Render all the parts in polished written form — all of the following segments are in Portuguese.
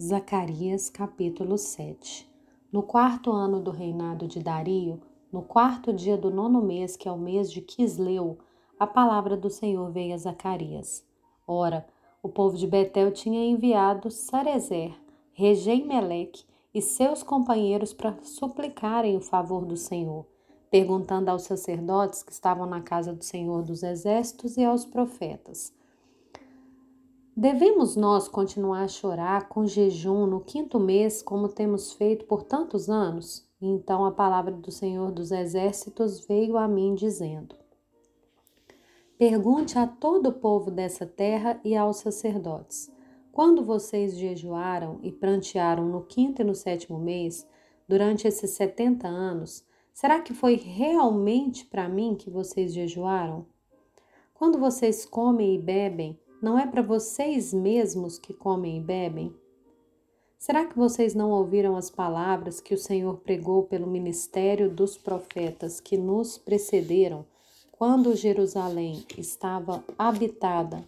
Zacarias capítulo 7. No quarto ano do reinado de Dario, no quarto dia do nono mês, que é o mês de Quisleu, a palavra do Senhor veio a Zacarias. Ora, o povo de Betel tinha enviado Sarezer, Regem-Meleque e seus companheiros para suplicarem o favor do Senhor, perguntando aos sacerdotes que estavam na casa do Senhor dos Exércitos e aos profetas: devemos nós continuar a chorar com jejum no quinto mês, como temos feito por tantos anos? Então a palavra do Senhor dos Exércitos veio a mim dizendo: pergunte a todo o povo dessa terra e aos sacerdotes: quando vocês jejuaram e prantearam no quinto e no sétimo mês, durante esses 70 anos, será que foi realmente para mim que vocês jejuaram? Quando vocês comem e bebem, não é para vocês mesmos que comem e bebem? Será que vocês não ouviram as palavras que o Senhor pregou pelo ministério dos profetas que nos precederam, quando Jerusalém estava habitada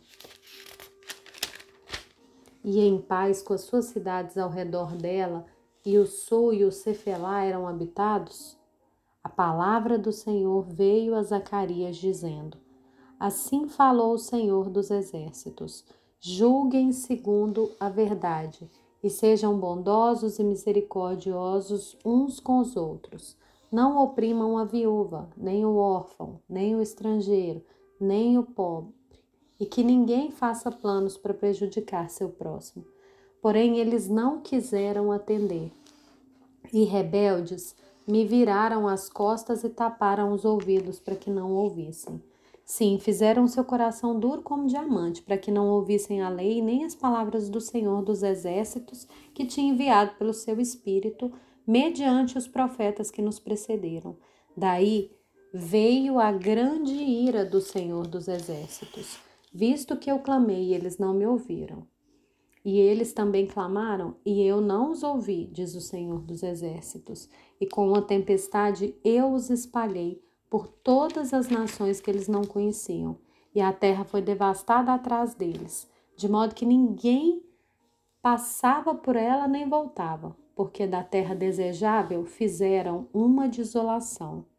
e em paz com as suas cidades ao redor dela, e o sul e o Cefelá eram habitados? A palavra do Senhor veio a Zacarias dizendo: assim falou o Senhor dos Exércitos: julguem segundo a verdade, e sejam bondosos e misericordiosos uns com os outros. Não oprimam a viúva, nem o órfão, nem o estrangeiro, nem o pobre, e que ninguém faça planos para prejudicar seu próximo. Porém, eles não quiseram atender, e rebeldes me viraram as costas e taparam os ouvidos para que não ouvissem. Sim, fizeram seu coração duro como diamante, para que não ouvissem a lei nem as palavras do Senhor dos Exércitos, que tinha enviado pelo seu Espírito, mediante os profetas que nos precederam. Daí veio a grande ira do Senhor dos Exércitos, visto que eu clamei e eles não me ouviram. E eles também clamaram e eu não os ouvi, diz o Senhor dos Exércitos. E com uma tempestade eu os espalhei por todas as nações que eles não conheciam, e a terra foi devastada atrás deles, de modo que ninguém passava por ela nem voltava, porque da terra desejável fizeram uma desolação.